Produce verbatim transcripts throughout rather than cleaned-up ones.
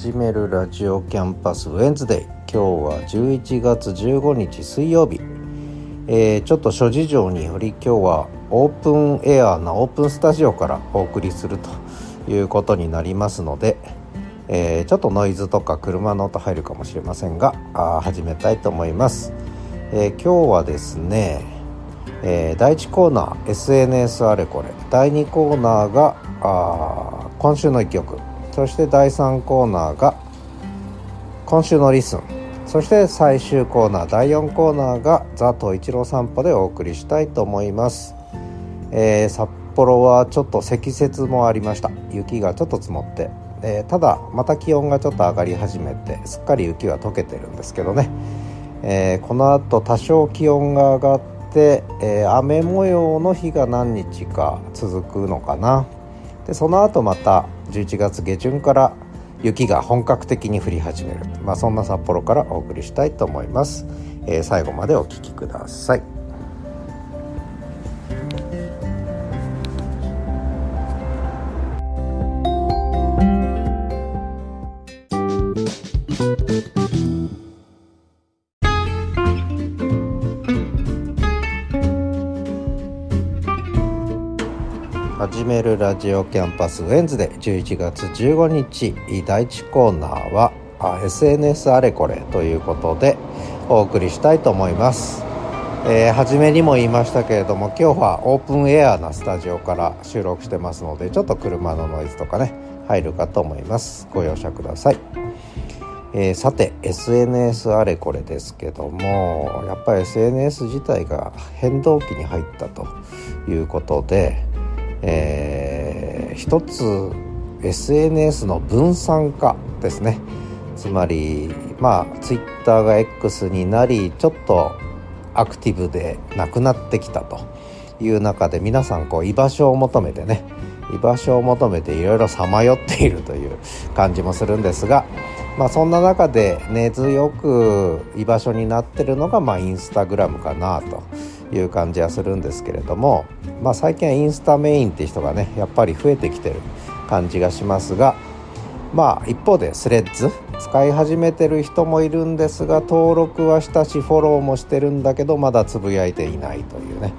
始めるラジオキャンパスウェンズデイ、今日はじゅういちがつじゅうごにち水曜日、えー、ちょっと諸事情により今日はオープンエアーなオープンスタジオからお送りするということになりますので、えー、ちょっとノイズとか車の音入るかもしれませんが、あ始めたいと思います。えー、今日はですね、えー、だいいちコーナー エスエヌエス あれこれ、だいにコーナーがあー今週のいっきょく、そしてだいさんコーナーが今週のリスン、そして最終コーナーだいよんコーナーがザ・トイチロー散歩でお送りしたいと思います。えー、札幌はちょっと積雪もありました。雪がちょっと積もって、えー、ただまた気温がちょっと上がり始めてすっかり雪は溶けてるんですけどね、えー、この後多少気温が上がって、えー、雨模様の日が何日か続くのかな。でその後またじゅういちがつげじゅんから雪が本格的に降り始める、まあ、そんな札幌からお送りしたいと思います。えー、最後までお聞きください。始めるラジオキャンパスウェンズデイじゅういちがつじゅうごにち、だいいちコーナーは エスエヌエス あれこれということでお送りしたいと思います。えー、初めにも言いましたけれども、今日はオープンエアなスタジオから収録してますので、ちょっと車のノイズとかね入るかと思います。ご容赦ください。えー、さて エスエヌエス あれこれですけども、やっぱり エスエヌエス 自体が変動期に入ったということで、えー、一つ エスエヌエス の分散化ですね。つまりまあ Twitter が X になり、ちょっとアクティブでなくなってきたという中で、皆さんこう居場所を求めてね居場所を求めていろいろさまよっているという感じもするんですが、まあ、そんな中で根強く居場所になってるのがまあインスタグラムかなという感じはするんですけれども、まあ、最近はインスタメインって人がねやっぱり増えてきてる感じがしますが、まあ一方でスレッズ使い始めてる人もいるんですが、登録はしたしフォローもしてるんだけどまだつぶやいていないというね、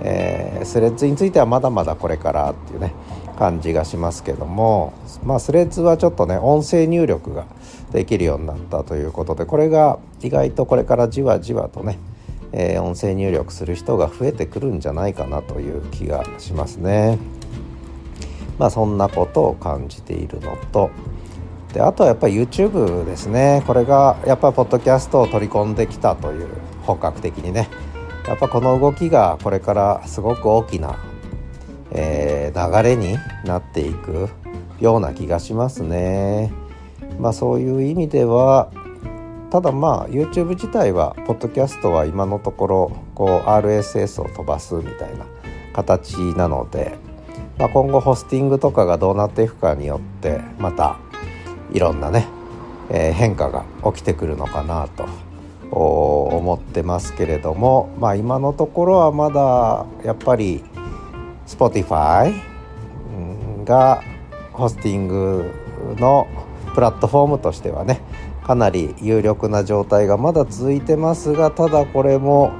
えー、スレッズについてはまだまだこれからっていうね感じがしますけども、まあスレッズはちょっとね音声入力ができるようになったということで、これが意外とこれからじわじわとねえー、音声入力する人が増えてくるんじゃないかなという気がしますね。まあそんなことを感じているのと、であとはやっぱり YouTube ですね。これがやっぱりポッドキャストを取り込んできたという、本格的にねやっぱこの動きがこれからすごく大きな、えー、流れになっていくような気がしますね。まあそういう意味では、ただまあ YouTube 自体はポッドキャストは今のところこう アールエスエス を飛ばすみたいな形なので、まあ、今後ホスティングとかがどうなっていくかによってまたいろんなね、えー、変化が起きてくるのかなと思ってますけれども、まあ、今のところはまだやっぱり Spotify がホスティングのプラットフォームとしてはねかなり有力な状態がまだ続いてますが、ただこれも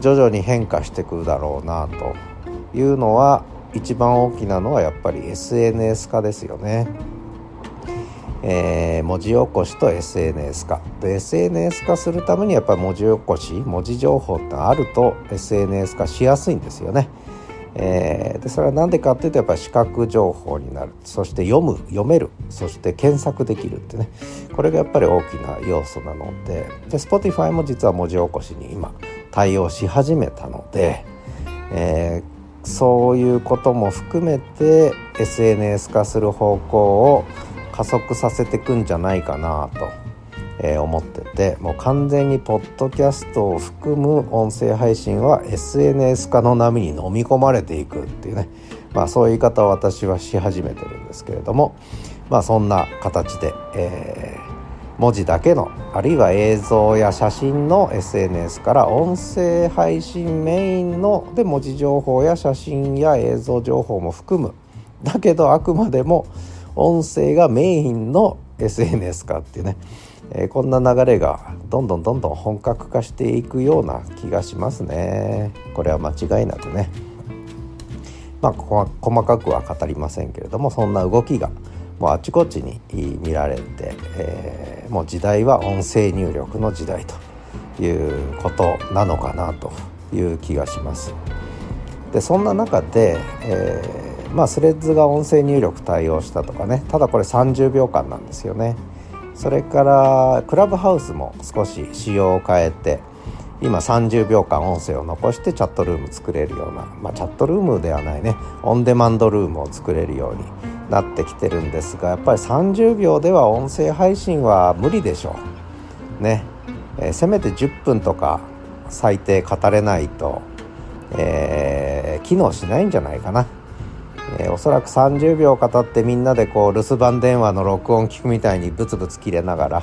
徐々に変化してくるだろうなというのは、一番大きなのはやっぱり エスエヌエス 化ですよね。えー、文字起こしと エスエヌエス 化で、 エスエヌエス 化するためにやっぱり文字起こし文字情報ってあると エスエヌエス 化しやすいんですよね。えー、でそれは何でかっていうと、やっぱり視覚情報になる、そして読む読める、そして検索できるってね、これがやっぱり大きな要素なの で, で Spotify も実は文字起こしに今対応し始めたので、えー、そういうことも含めて エスエヌエス 化する方向を加速させていくんじゃないかなと思ってて、もう完全にポッドキャストを含む音声配信は エスエヌエス 化の波に飲み込まれていくっていうね、まあそういう言い方を私はし始めてるんですけれども、まあそんな形で、えー、文字だけの、あるいは映像や写真の エスエヌエス から音声配信メインので文字情報や写真や映像情報も含む、だけどあくまでも音声がメインのエスエヌエス かってね、えー、こんな流れがどんどんどんどん本格化していくような気がしますね。これは間違いなくね、まあ、こ細かくは語りませんけれども、そんな動きがもうあちこちに見られて、えー、もう時代は音声入力の時代ということなのかなという気がします。でそんな中で、えーまあ、スレッズが音声入力対応したとかね、ただこれさんじゅうびょうかんなんですよね。それからクラブハウスも少し仕様を変えて、今さんじゅうびょうかん音声を残してチャットルーム作れるような、まあ、チャットルームではないね、オンデマンドルームを作れるようになってきてるんですが、やっぱりさんじゅうびょうでは音声配信は無理でしょうね。えー、せめてじゅっぷんとか最低語れないと、えー、機能しないんじゃないかな。えー、おそらくさんじゅうびょう語って、みんなでこう留守番電話の録音聞くみたいにブツブツ切れながら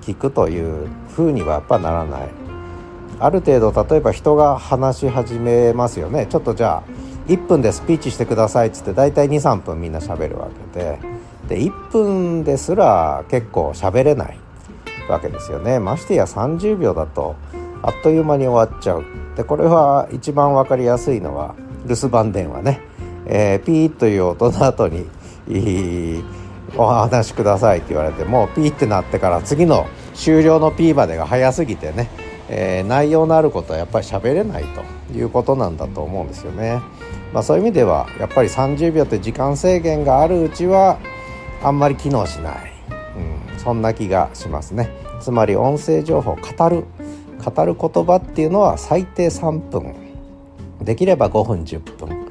聞くという風にはやっぱならない。ある程度例えば人が話し始めますよね。ちょっとじゃあいっぷんでスピーチしてくださいっつって、だいたい にさんぷんみんな喋るわけで、でいっぷんですら結構喋れないわけですよね。ましてやさんじゅうびょうだとあっという間に終わっちゃう。でこれは一番わかりやすいのは留守番電話ね、えー、ピーという音の後にいいお話しくださいって言われて、もうピーってなってから次の終了のピーまでが早すぎてね、えー、内容のあることはやっぱり喋れないということなんだと思うんですよね。まあ、そういう意味ではやっぱりさんじゅうびょうって時間制限があるうちはあんまり機能しない、うん、そんな気がしますね。つまり音声情報を語る語る言葉っていうのは最低さんぷん、できればごふんじゅっぷん、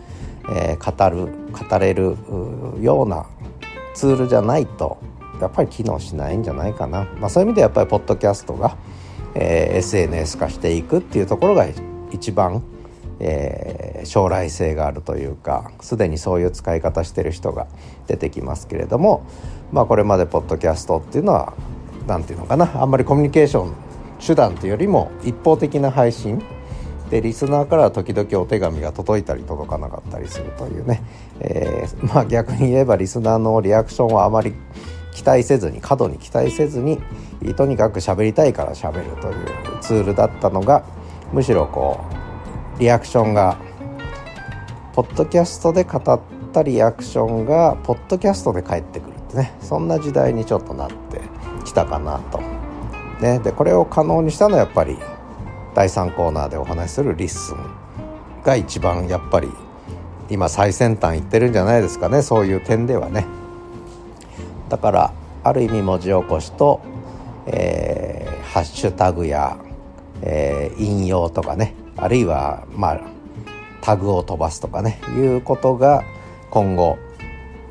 えー、語る語れるようなツールじゃないとやっぱり機能しないんじゃないかな。まあ、そういう意味でやっぱりポッドキャストが、えー、エスエヌエス 化していくっていうところが一番、えー、将来性があるというか、すでにそういう使い方してる人が出てきますけれども、まあ、これまでポッドキャストっていうのはなんていうのかな、あんまりコミュニケーション手段というよりも一方的な配信で、リスナーからは時々お手紙が届いたり届かなかったりするというね、えーまあ、逆に言えばリスナーのリアクションはあまり期待せずに過度に期待せずに、とにかく喋りたいから喋るというツールだったのが、むしろこうリアクションがポッドキャストで語ったリアクションがポッドキャストで返ってくるってね、そんな時代にちょっとなってきたかなと、ね、でこれを可能にしたのはやっぱりだいさんコーナーでお話しするリッスンが一番やっぱり今最先端行ってるんじゃないですかね、そういう点ではね。だからある意味文字起こしと、えー、ハッシュタグや、えー、引用とかね、あるいは、まあ、タグを飛ばすとかね、いうことが今後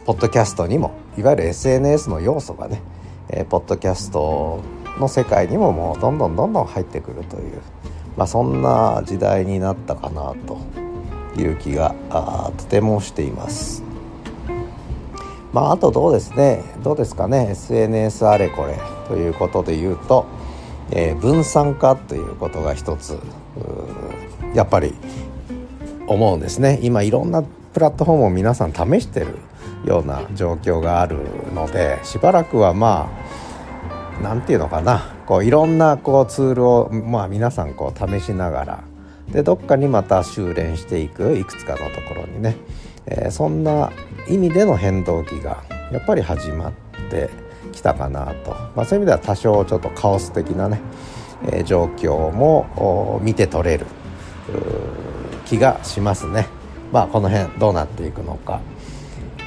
ポッドキャストにも、いわゆる エスエヌエス の要素がね、えー、ポッドキャストの世界にももうどんどんどんどん入ってくるという、まあ、そんな時代になったかなという気がとてもしています。まあ、あとどうですね、どうですかね、 エスエヌエス あれこれということで言うと、えー、分散化ということが一つやっぱり思うんですね。今いろんなプラットフォームを皆さん試してるような状況があるので、しばらくはまあなんていうのかな、こういろんなこうツールを、まあ、皆さんこう試しながらで、どっかにまた修練していく、いくつかのところにね、えー、そんな意味での変動期がやっぱり始まってきたかなと、まあ、そういう意味では多少ちょっとカオス的なね、えー、状況も見て取れる気がしますね。まあこの辺どうなっていくのか、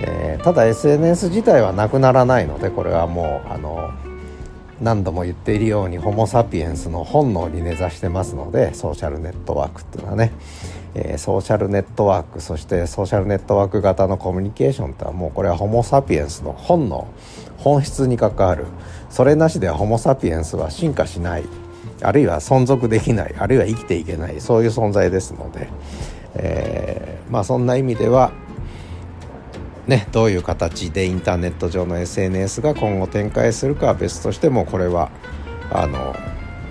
えー、ただ エスエヌエス 自体はなくならないので、これはもうあの何度も言っているようにホモサピエンスの本能に根ざしてますので、ソーシャルネットワークっていうのはね、えー、ソーシャルネットワーク、そしてソーシャルネットワーク型のコミュニケーションってのはもうこれはホモサピエンスの本能、本質に関わる。それなしではホモサピエンスは進化しない、あるいは存続できない、あるいは生きていけない、そういう存在ですので、えー、まあそんな意味ではね、どういう形でインターネット上の エスエヌエス が今後展開するかは別としても、これはあの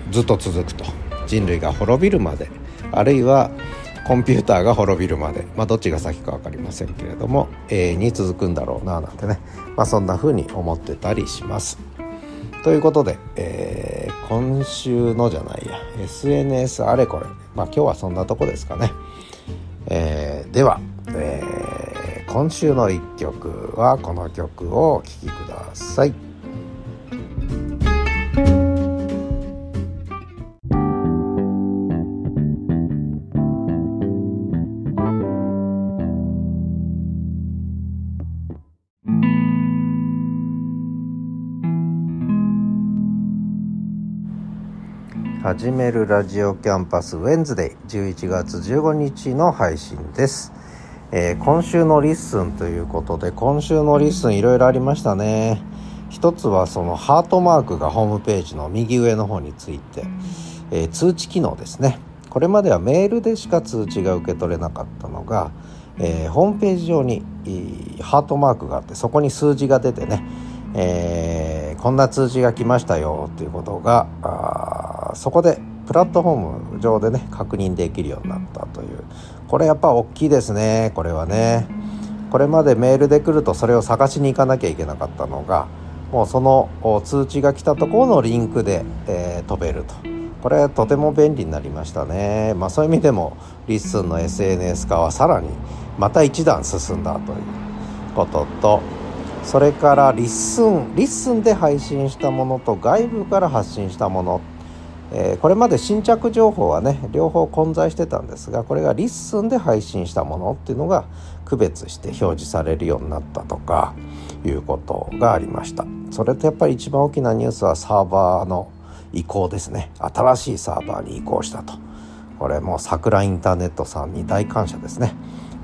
ずっと続くと、人類が滅びるまで、あるいはコンピューターが滅びるまで、まあ、どっちが先か分かりませんけれども、永遠に続くんだろうななんてね、まあ、そんな風に思ってたりします。ということで、えー、今週のじゃないや エスエヌエス あれこれ、まあ、今日はそんなとこですかね、えー、では、えー、今週のいっきょくはこの曲をお聴きください。始めるラジオキャンパスウェンズデイじゅういちがつじゅうごにちの配信です、えー、今週のリッスンということで、今週のリッスンいろいろありましたね。一つはそのハートマークがホームページの右上の方について、えー、通知機能ですね。これまではメールでしか通知が受け取れなかったのが、えー、ホームページ上にハートマークがあって、そこに数字が出てね、えー、こんな通知が来ましたよということがあそこでプラットフォーム上でね確認できるようになったという、これやっぱ大きいですね。これはね、これまでメールで来るとそれを探しに行かなきゃいけなかったのが、もうその通知が来たところのリンクで、えー、飛べると、これはとても便利になりましたね。まあそういう意味でもリッスンの エスエヌエス 化はさらにまた一段進んだということと、それからリッスン、リッスンで配信したものと外部から発信したもの、えー、これまで新着情報はね両方混在してたんですが、これがリッスンで配信したものっていうのが区別して表示されるようになったとかいうことがありました。それとやっぱり一番大きなニュースはサーバーの移行ですね。新しいサーバーに移行したと、これもう桜インターネットさんに大感謝ですね。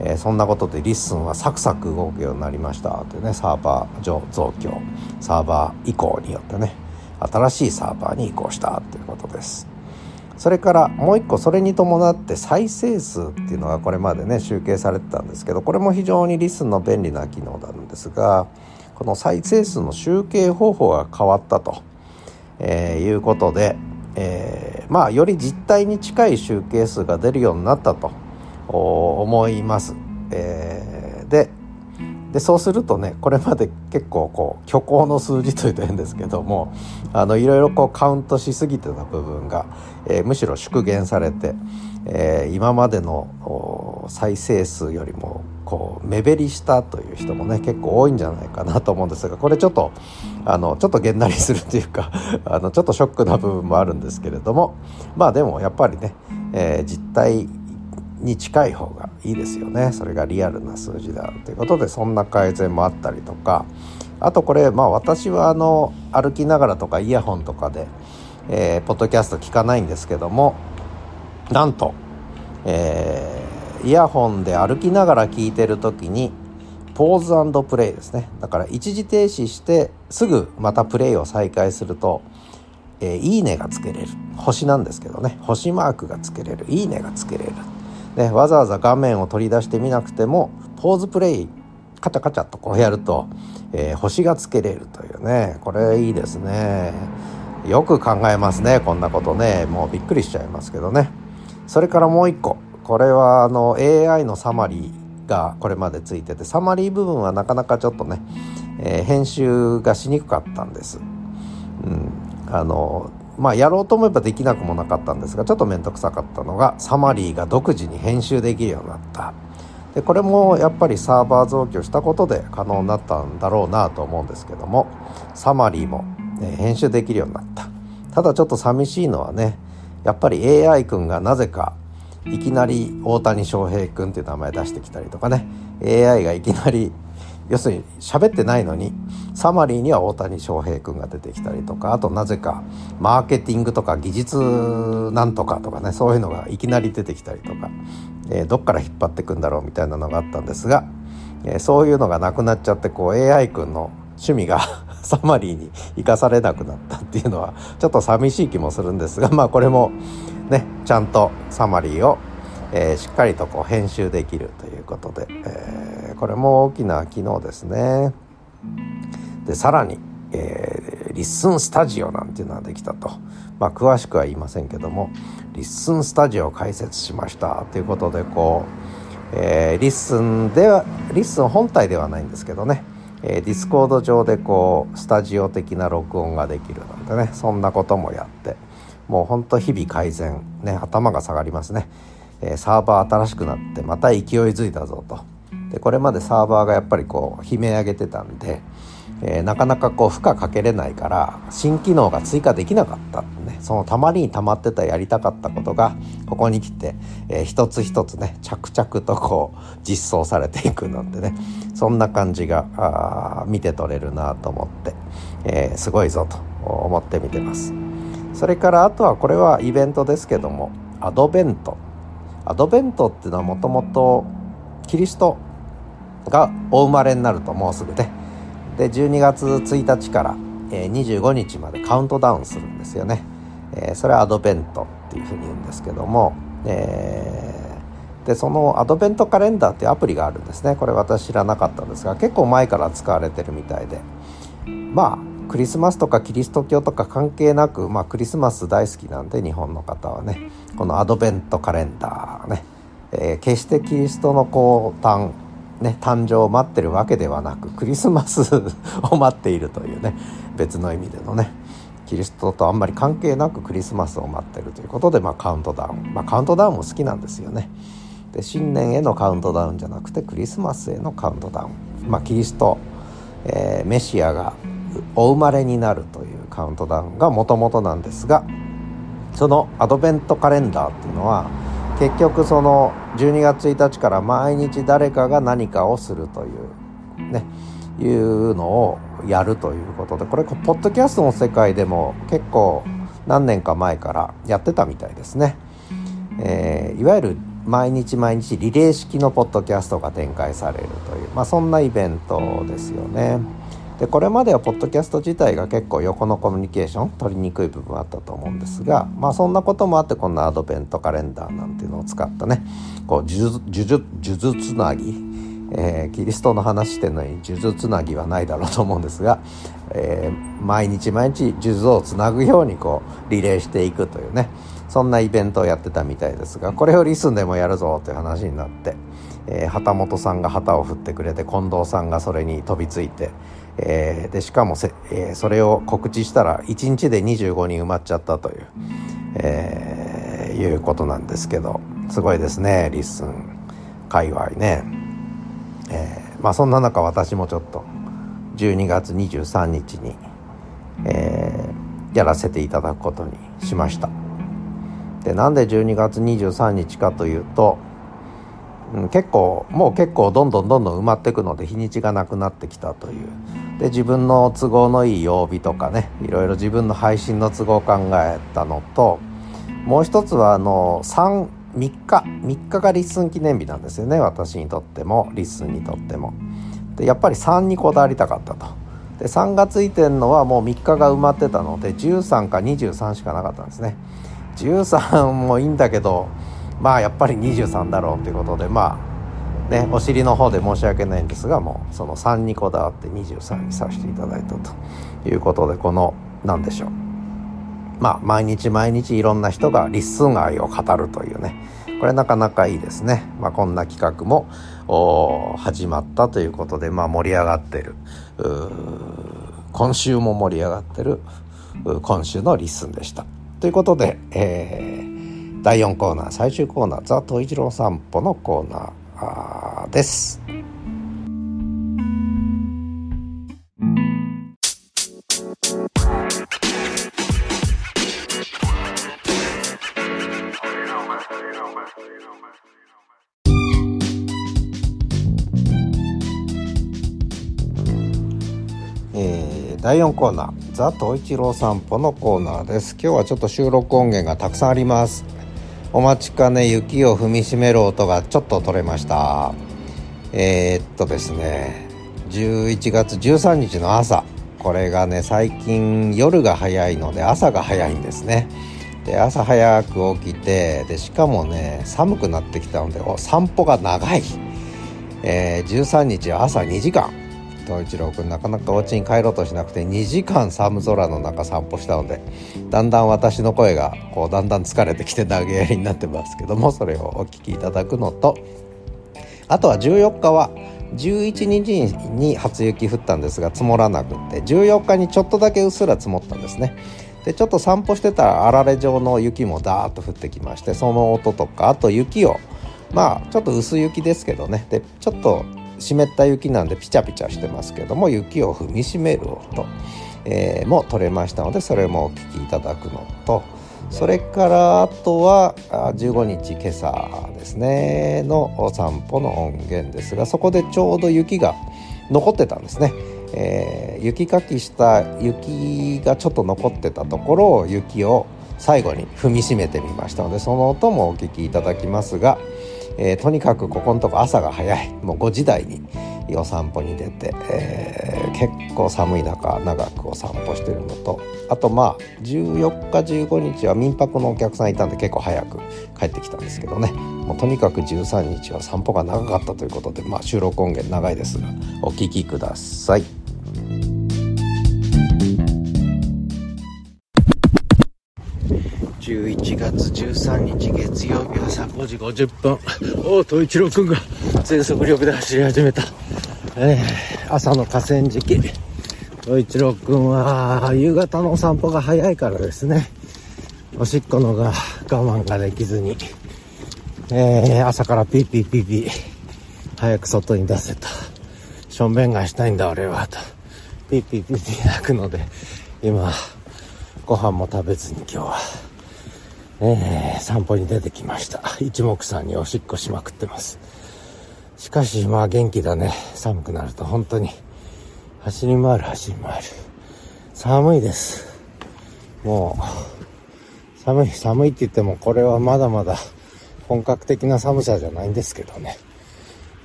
えー、そんなことでリッスンはサクサク動くようになりましたというね、サーバー増強、サーバー移行によってね新しいサーバーに移行したということです。それからもう一個、それに伴って再生数っていうのがこれまでね集計されてたんですけど、これも非常にリッスンの便利な機能なんですが、この再生数の集計方法が変わったと、えー、いうことで、えー、まあより実態に近い集計数が出るようになったと思います。えー、で, でそうするとね、これまで結構こう虚構の数字というと変ですけども、あのいろいろこうカウントしすぎてた部分が、えー、むしろ縮減されて、えー、今までの再生数よりもこう目減りしたという人もね結構多いんじゃないかなと思うんですが、これちょっとあのちょっとげんなりするというかあのちょっとショックな部分もあるんですけれども、まあでもやっぱりね、えー、実態に近い方がいいですよね。それがリアルな数字だということで、そんな改善もあったりとか、あとこれまあ私はあの歩きながらとかイヤホンとかで、えー、ポッドキャスト聞かないんですけども、なんと、えー、イヤホンで歩きながら聞いてるときにポーズ&プレイですね。だから一時停止してすぐまたプレイを再開すると、えー、いいねがつけれる、星なんですけどね、星マークがつけれる、いいねがつけれるね、わざわざ画面を取り出してみなくてもポーズプレイカチャカチャとこうやると、えー、星がつけれるというね、これいいですね。よく考えますね、こんなことね。もうびっくりしちゃいますけどね。それからもう一個、これはあの エーアイ のサマリーがこれまでついてて、サマリー部分はなかなかちょっとね、えー、編集がしにくかったんです、うん、あのまあやろうと思えばできなくもなかったんですが、ちょっと面倒くさかったのがサマリーが独自に編集できるようになった。でこれもやっぱりサーバー増強したことで可能になったんだろうなと思うんですけども、サマリーも、ね、編集できるようになった。ただちょっと寂しいのはね、やっぱり エーアイ 君がなぜかいきなり大谷翔平君っていう名前出してきたりとかね、 エーアイ がいきなり、要するに喋ってないのにサマリーには大谷翔平君が出てきたりとか、あとなぜかマーケティングとか技術なんとかとかね、そういうのがいきなり出てきたりとか、えー、どっから引っ張ってくんだろうみたいなのがあったんですが、えー、そういうのがなくなっちゃって、こう エーアイ 君の趣味がサマリーに生かされなくなったっていうのはちょっと寂しい気もするんですが、まあこれもねちゃんとサマリーをえー、しっかりとこう編集できるということで、えー、これも大きな機能ですね。でさらに、えー、リッスンスタジオなんていうのができたと、まあ、詳しくは言いませんけども、リッスンスタジオを開設しましたということで、こう、えー、リッスンではリッスン本体ではないんですけどね、えー、ディスコード上でこうスタジオ的な録音ができるなんてね、そんなこともやって、もうほんと日々改善ね、頭が下がりますね。えー、サーバー新しくなってまた勢いづいたぞと。でこれまでサーバーがやっぱりこう悲鳴上げてたんで、えー、なかなかこう負荷かけれないから新機能が追加できなかったね。そのたまりにたまってたやりたかったことがここに来て、えー、一つ一つね着々とこう実装されていくなんてね、そんな感じが見て取れるなと思って、えー、すごいぞと思って見てます。それからあとはこれはイベントですけども、アドベントアドベントっていうのはもともとキリストがお生まれになると、もうすぐねでじゅうにがつついたちからにじゅうごにちまでカウントダウンするんですよね。それはアドベントっていうふうに言うんですけども、でそのアドベントカレンダーっていうアプリがあるんですね。これ私知らなかったんですが、結構前から使われてるみたいで、まあクリスマスとかキリスト教とか関係なく、まあ、クリスマス大好きなんで日本の方はね、このアドベントカレンダーね、えー、決してキリストの降誕ね、誕生を待ってるわけではなく、クリスマスを待っているというね、別の意味でのね、キリストとあんまり関係なくクリスマスを待ってるということで、まあ、カウントダウン、まあ、カウントダウンも好きなんですよね。で新年へのカウントダウンじゃなくてクリスマスへのカウントダウン、まあ、キリスト、えー、メシアがお生まれになるというカウントダウンがもともとなんですが、そのアドベントカレンダーっていうのは結局そのじゅうにがつついたちから毎日誰かが何かをするというね、いうのをやるということで、これポッドキャストの世界でも結構何年か前からやってたみたいですね。えー、いわゆる毎日毎日リレー式のポッドキャストが展開されるという、まあ、そんなイベントですよね。でこれまではポッドキャスト自体が結構横のコミュニケーション取りにくい部分あったと思うんですが、まあそんなこともあって、こんなアドベントカレンダーなんていうのを使ったね、こう呪術つなぎ、えー、キリストの話してるのに呪術つなぎはないだろうと思うんですが、えー、毎日毎日呪術をつなぐようにこうリレーしていくというね、そんなイベントをやってたみたいですが、これをリスンでもやるぞという話になって、えー、旗本さんが旗を振ってくれて、近藤さんがそれに飛びついて、えー、でしかもせ、えー、それを告知したらいちにちでにじゅうごにん埋まっちゃったという、えー、いうことなんですけど、すごいですね、リッスン界隈ね。えー、まあそんな中、私もちょっとじゅうにがつにじゅうさんにちに、えー、やらせていただくことにしました。でなんでじゅうにがつにじゅうさんにちかというと、結構もう結構どんどんどんどん埋まっていくので、日にちがなくなってきたというで、自分の都合のいい曜日とかね、いろいろ自分の配信の都合を考えたのと、もう一つはあのさん、みっかがリッスン記念日なんですよね、私にとってもリッスンにとっても。でやっぱりさんにこだわりたかったと。でさんがついてんのはもうみっかが埋まってたので、じゅうさんかにじゅうさんしかなかったんですね。じゅうさんもいいんだけど、まあやっぱりにじゅうさんだろうということで、まあね、お尻の方で申し訳ないんですが、もうそのさんにこだわってにじゅうさんにさせていただいたということで、この何でしょう、まあ毎日毎日いろんな人がリッスン愛を語るというね、これなかなかいいですね。まあこんな企画も始まったということで、まあ盛り上がってる、今週も盛り上がってる今週のリッスンでしたということで、えーだいよんコーナー、最終コーナー、ザ・トイジロー散歩のコーナーです。だいよんコーナー、ザ・トイジロー散歩のコーナーです。今日はちょっと収録音源がたくさんあります。お待ちかね、雪を踏みしめる音がちょっと取れました。えー、っとですねじゅういちがつじゅうさんにちの朝、これがね最近夜が早いので朝が早いんですね。で朝早く起きて、でしかもね寒くなってきたのでお散歩が長い、えー、じゅうさんにちは朝にじかん、トイチロー君なかなかお家に帰ろうとしなくてにじかん寒空の中散歩したので、だんだん私の声がこうだんだん疲れてきて投げやりになってますけども、それをお聞きいただくのと、あとはじゅうよっかはじゅういちにちに初雪降ったんですが積もらなくって、じゅうよっかにちょっとだけうっすら積もったんですね。でちょっと散歩してたらあられ状の雪もダーッと降ってきまして、その音とか、あと雪をまあちょっと薄雪ですけどね、でちょっと湿った雪なんでピチャピチャしてますけども、雪を踏みしめる音、えー、も取れましたので、それもお聞きいただくのと、それからあとはじゅうごにち今朝ですねのお散歩の音源ですが、そこでちょうど雪が残ってたんですね、えー、雪かきした雪がちょっと残ってたところを雪を最後に踏みしめてみましたので、その音もお聞きいただきますが、えー、とにかくここのとこ朝が早い、もうごじ台にお散歩に出て、えー、結構寒い中長くお散歩してるのと、あとまあじゅうよっかじゅうごにちは民泊のお客さんいたんで結構早く帰ってきたんですけどね、もうとにかくじゅうさんにちは散歩が長かったということで、まあ、収録音源長いですがお聞きください。じゅういちがつじゅうさんにち月曜日朝ごじごじゅっぷん、おーと一郎くんが全速力で走り始めた、えー、朝の河川敷、と一郎くんは夕方のお散歩が早いからですね、おしっこのが我慢ができずに、えー、朝からピーピーピーピー早く外に出せと、しょんべんがしたいんだ俺はとピーピーピーピー泣くので、今ご飯も食べずに今日はえー、散歩に出てきました。一目散におしっこしまくってます。しかしまあ元気だね。寒くなると本当に走り回る走り回る、寒いです。もう寒い寒いって言ってもこれはまだまだ本格的な寒さじゃないんですけどね、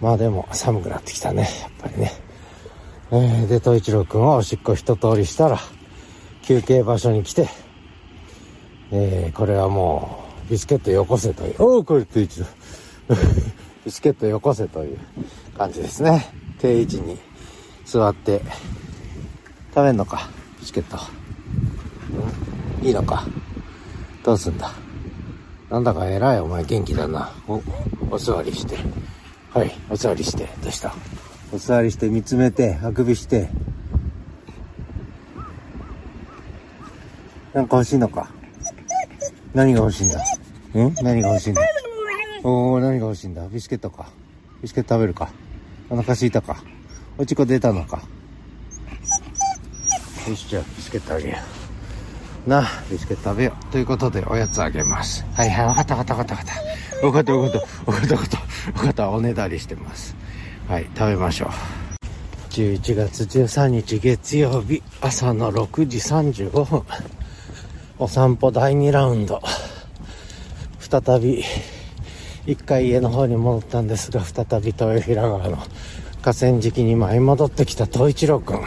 まあでも寒くなってきたねやっぱりね、えー、でと一郎くんはおしっこ一通りしたら休憩場所に来て、えー、これはもうビスケットよこせというおーこれ定位置だビスケットよこせという感じですね。定位置に座って食べんのかビスケット、うん、いいのかどうすんだ、なんだか偉いお前元気だな、 お, お座りしてはいお座りしてどうしたお座りして見つめてあくびしてなんか欲しいのか、何が欲しいんだ、うん何が欲しいんだ、おー何が欲しいんだ、ビスケットか、ビスケット食べるか、お腹すいたか、おちこ出たのか、よしじゃあビスケットあげような、ビスケット食べようということでおやつあげます。はいはいわかったわかったわかったわかったわかったわかったわかったわかったおねだりしてます。はい食べましょう。じゅういちがつじゅうさんにち月曜日朝のろくじさんじゅうごふん、お散歩だいにラウンド、再びいっかい家の方に戻ったんですが、再び豊平川の河川敷に舞い戻ってきた東一郎くん、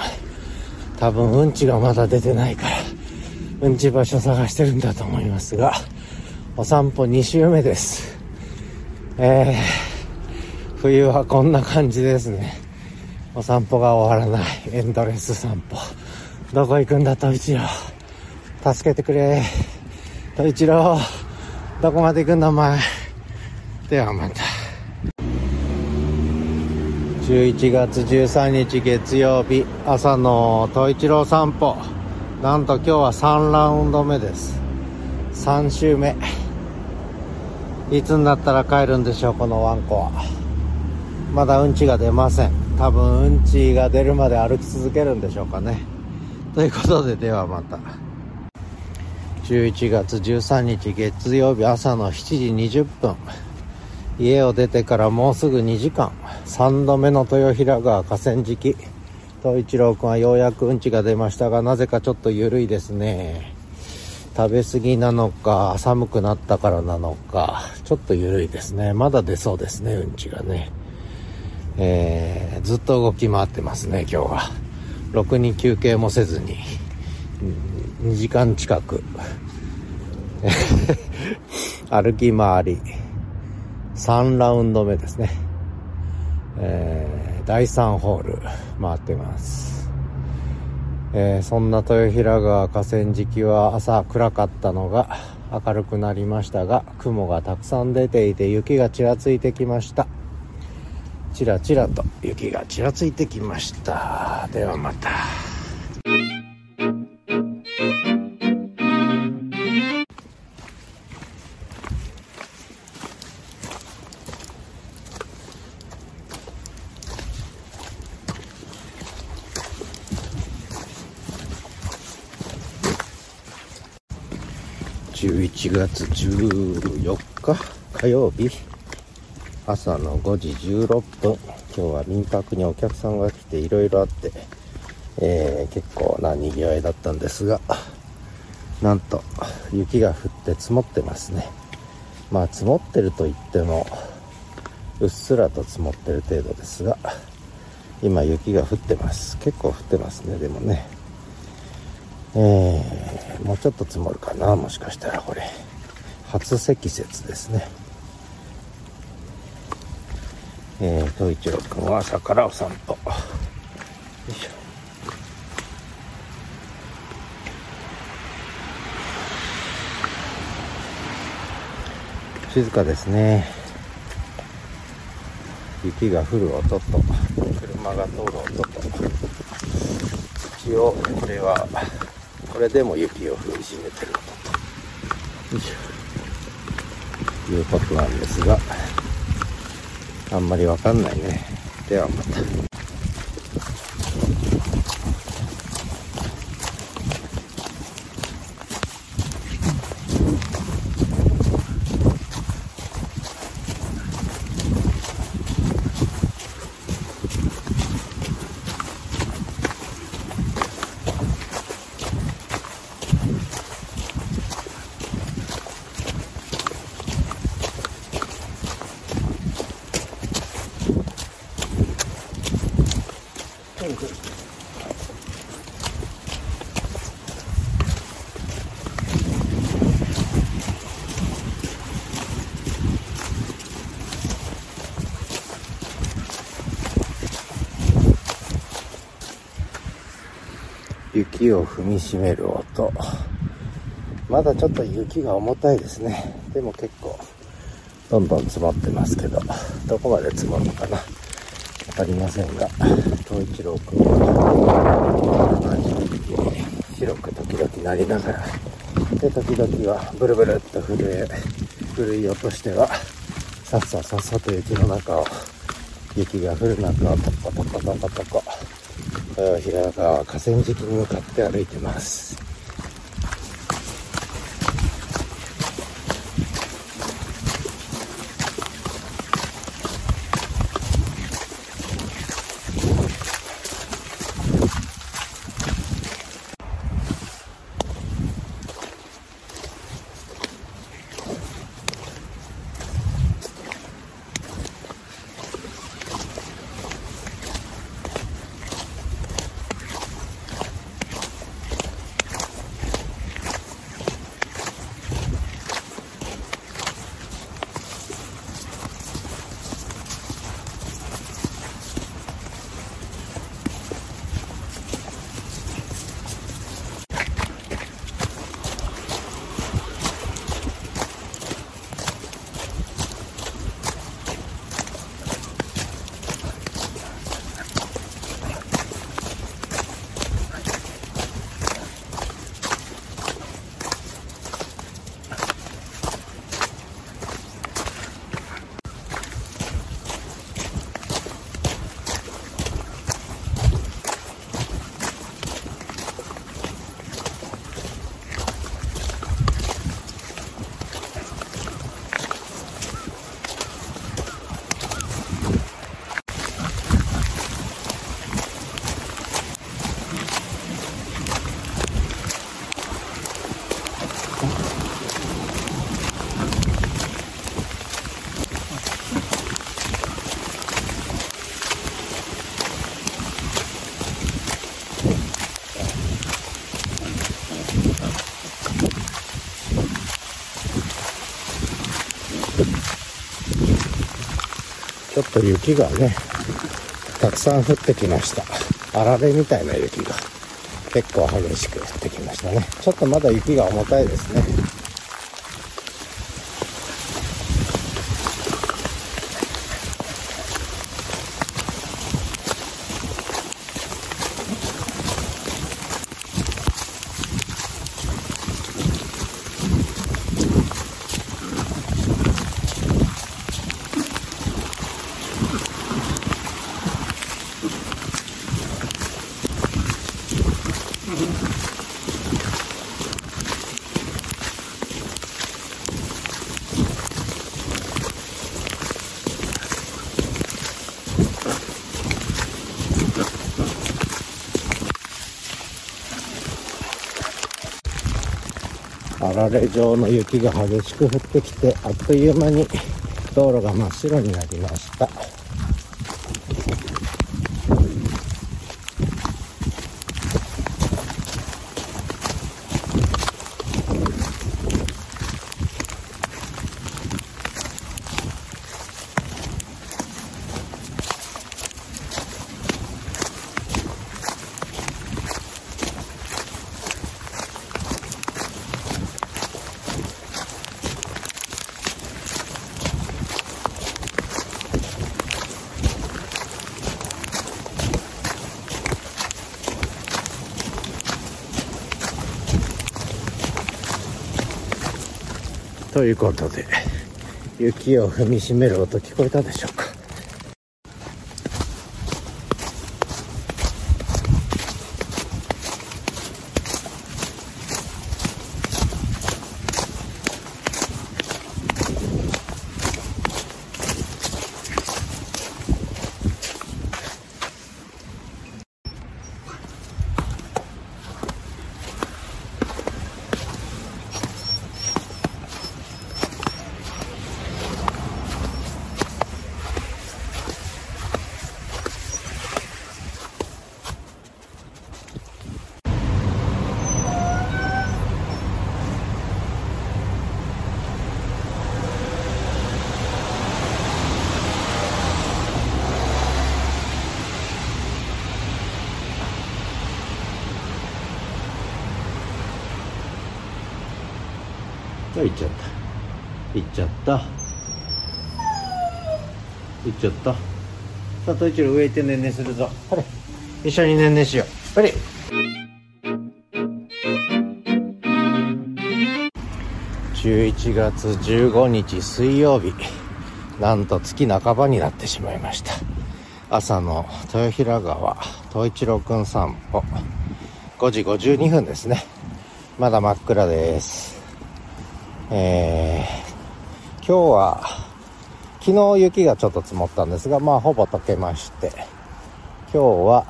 多分うんちがまだ出てないからうんち場所探してるんだと思いますが、お散歩にしゅうめです。えー、冬はこんな感じですね。お散歩が終わらないエンドレス散歩、どこ行くんだ東一郎助けてくれと一郎、どこまで行くんだお前。ではまた。じゅういちがつじゅうさんにち月曜日朝のと一郎散歩、なんと今日はさんラウンドめです。さんしゅうめ、いつになったら帰るんでしょうこのワンコは。まだうんちが出ません。多分うんちが出るまで歩き続けるんでしょうかね。ということでではまた。じゅういちがつじゅうさんにち月曜日朝のしちじにじゅっぷん、家を出てからもうすぐにじかん、さんどめの豊平川河川敷、と一郎くんはようやくうんちが出ましたが、なぜかちょっと緩いですね。食べ過ぎなのか寒くなったからなのかちょっと緩いですね。まだ出そうですねうんちがね、えー、ずっと動き回ってますね今日は。ろくに休憩もせずににじかん近く歩き回りさんラウンドめですね、えー、だいさんホール回ってます。えー、そんな豊平川河川敷は朝暗かったのが明るくなりましたが、雲がたくさん出ていて雪がちらついてきました。チラチラと雪がちらついてきました。ではまた。じゅういちがつじゅうよっか火曜日朝のごじじゅうろっぷん。今日は民泊にお客さんが来ていろいろあって、えー、結構なにぎわいだったんですが、なんと雪が降って積もってますね。まあ積もってると言ってもうっすらと積もってる程度ですが、今雪が降ってます。結構降ってますね。でもね、えー、もうちょっと積もるかな。もしかしたらこれ初積雪ですね。えー、東一郎くんは朝からお散歩。よいしょ。静かですね。雪が降る音と車が通る音と、一応これはこれでも雪を踏みしめてることということなんですが、あんまりわかんないね。ではまた。雪を踏みしめる音。まだちょっと雪が重たいですね。でも結構どんどん積もってますけど、どこまで積もるのかな分かりませんが、東一郎くんは白く時々なりながらで、時々はブルブルっと震え震い落としては、さっささっさと雪の中を雪が降る中をトコトコトコトコ平川河川敷に向かって歩いてます。ちょっと雪がね、たくさん降ってきました。あられみたいな雪が結構激しく降ってきましたね。ちょっとまだ雪が重たいですね。あられ状の雪が激しく降ってきて、あっという間に道路が真っ白になりました。ということで、雪を踏みしめる音聞こえたでしょうか。行っちゃった行っちゃった行っちゃった。さあ、トイチロ上行ってねんねするぞ。ほれ、一緒にねんねしよう。ほれ、じゅういちがつじゅうごにち水曜日、なんと月半ばになってしまいました。朝の豊平川トイチロくん散歩、ごじごじゅうにふんですね。まだ真っ暗です。えー、今日は昨日雪がちょっと積もったんですが、まあほぼ溶けまして、今日は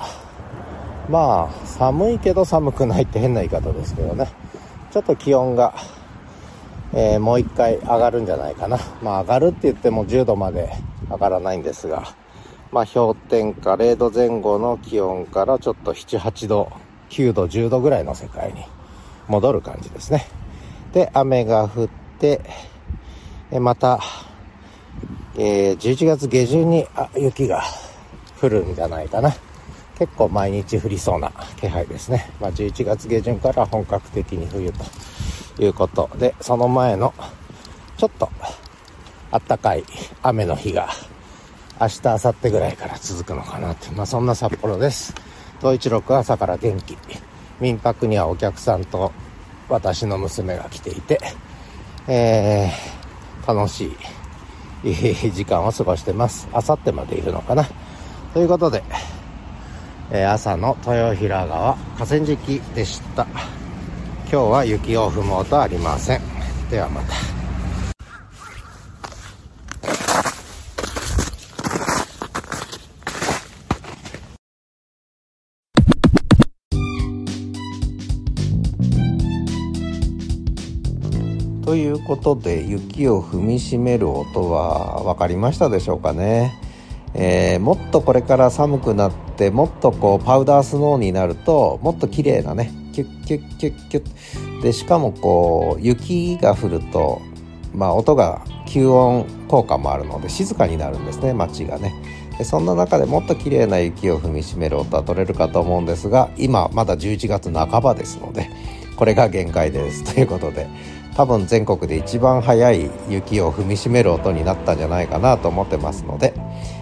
まあ寒いけど寒くないって変な言い方ですけどね、ちょっと気温が、えー、もう一回上がるんじゃないかな。まあ上がるって言ってもじゅうどまで上がらないんですが、まあ氷点下れいどぜん後の気温からちょっとなな、はちど、きゅうど、じゅうどぐらいの世界に戻る感じですね。で、雨が降って、えまた、えー、じゅういちがつげじゅんにあ雪が降るんじゃないかな。結構毎日降りそうな気配ですね。まあ、じゅういちがつげじゅんから本格的に冬ということで、その前のちょっとあったかい雨の日が明日、明後日ぐらいから続くのかなって、まあ、そんな札幌です。トイチロくん朝から元気。民泊にはお客さんと私の娘が来ていて、えー、楽しい、いい時間を過ごしてます。あさってまでいるのかな。ということで、えー、朝の豊平川河川敷でした。今日は雪を踏む音ありません。ではまた。ということで、雪を踏みしめる音は分かりましたでしょうかね。えー、もっとこれから寒くなって、もっとこうパウダースノーになると、もっと綺麗なね、キュッキュッキュッキュッで、しかもこう雪が降ると、まあ、音が吸音効果もあるので静かになるんですね、街がね。でそんな中でもっと綺麗な雪を踏みしめる音は取れるかと思うんですが、今まだじゅういちがつなかばですので、これが限界です。ということで、多分全国で一番早い雪を踏みしめる音になったんじゃないかなと思ってますので、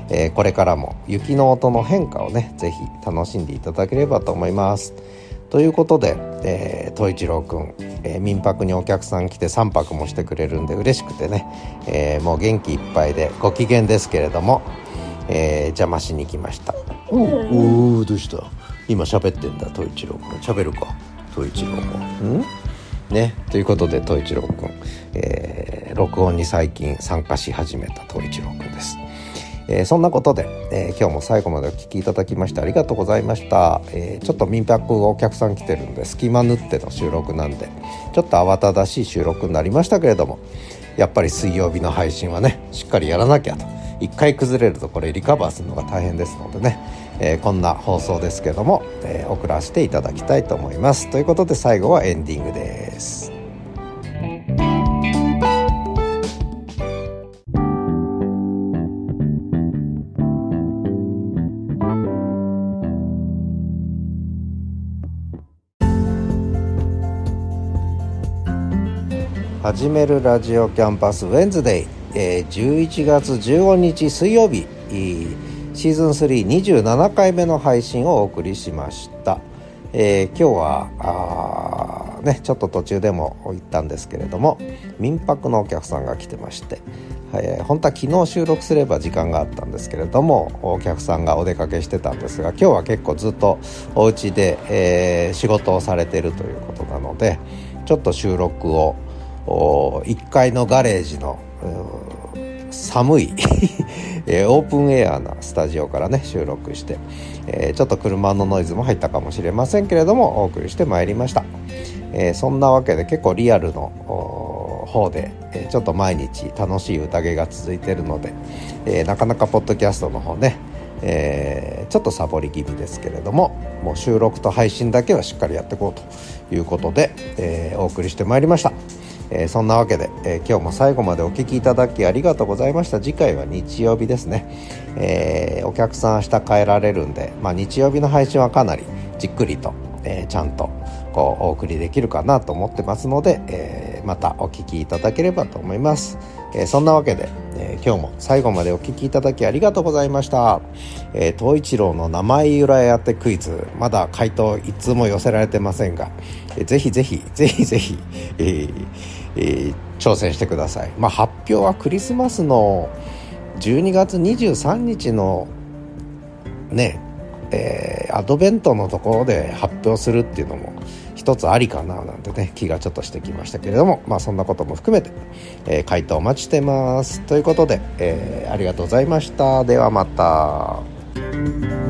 えー、これからも雪の音の変化をね、ぜひ楽しんでいただければと思います。ということで、えー、トイチロくん、えー、民泊にお客さん来てさんぱくもしてくれるんで嬉しくてね、えー、もう元気いっぱいでご機嫌ですけれども、えー、邪魔しに来ました。おお、どうした？今喋ってんだトイチロー君。喋るかトイチロー君、んね、ということでトイチロー君、えー、録音に最近参加し始めたトイチロー君です、えー、そんなことで、えー、今日も最後までお聞きいただきましてありがとうございました、えー、ちょっと民泊お客さん来てるんで隙間縫っての収録なんでちょっと慌ただしい収録になりましたけれども、やっぱり水曜日の配信はねしっかりやらなきゃと、一回崩れるとこれリカバーするのが大変ですのでね、えー、こんな放送ですけども、えー、送らせていただきたいと思います。ということで最後はエンディングです。始めるラジオキャンパスウェンズデイ、えー、じゅういちがつじゅうごにち水曜日、シーズンさんにじゅうななかいめの配信をお送りしました、えー、今日はあ、ね、ちょっと途中でも言ったんですけれども民泊のお客さんが来てまして、えー、本当は昨日収録すれば時間があったんですけれどもお客さんがお出かけしてたんですが、今日は結構ずっとお家で、えー、仕事をされているということなのでちょっと収録をいっかいのガレージの寒いオープンエアなスタジオからね収録して、えー、ちょっと車のノイズも入ったかもしれませんけれどもお送りしてまいりました、えー、そんなわけで結構リアルの方で、えー、ちょっと毎日楽しい宴が続いているので、えー、なかなかポッドキャストの方ね、えー、ちょっとサボり気味ですけれどももう収録と配信だけはしっかりやっていこうということで、えー、お送りしてまいりました。えー、そんなわけで、えー、今日も最後までお聞きいただきありがとうございました。次回は日曜日ですね、えー、お客さん明日帰られるんで、まあ、日曜日の配信はかなりじっくりと、えー、ちゃんとこうお送りできるかなと思ってますので、えー、またお聞きいただければと思います、えー、そんなわけで、えー、今日も最後までお聞きいただきありがとうございました。えー、東一郎の名前由来当てクイズ、まだ回答一通も寄せられてませんが、えー、ぜひぜひぜひぜひ、えーえー、挑戦してください。まあ、発表はクリスマスのじゅうにがつにじゅうさんにちのね、えー、アドベントのところで発表するっていうのも一つありかななんてね気がちょっとしてきましたけれども、まあそんなことも含めて、えー、回答お待ちしてますということで、えー、ありがとうございました。ではまた。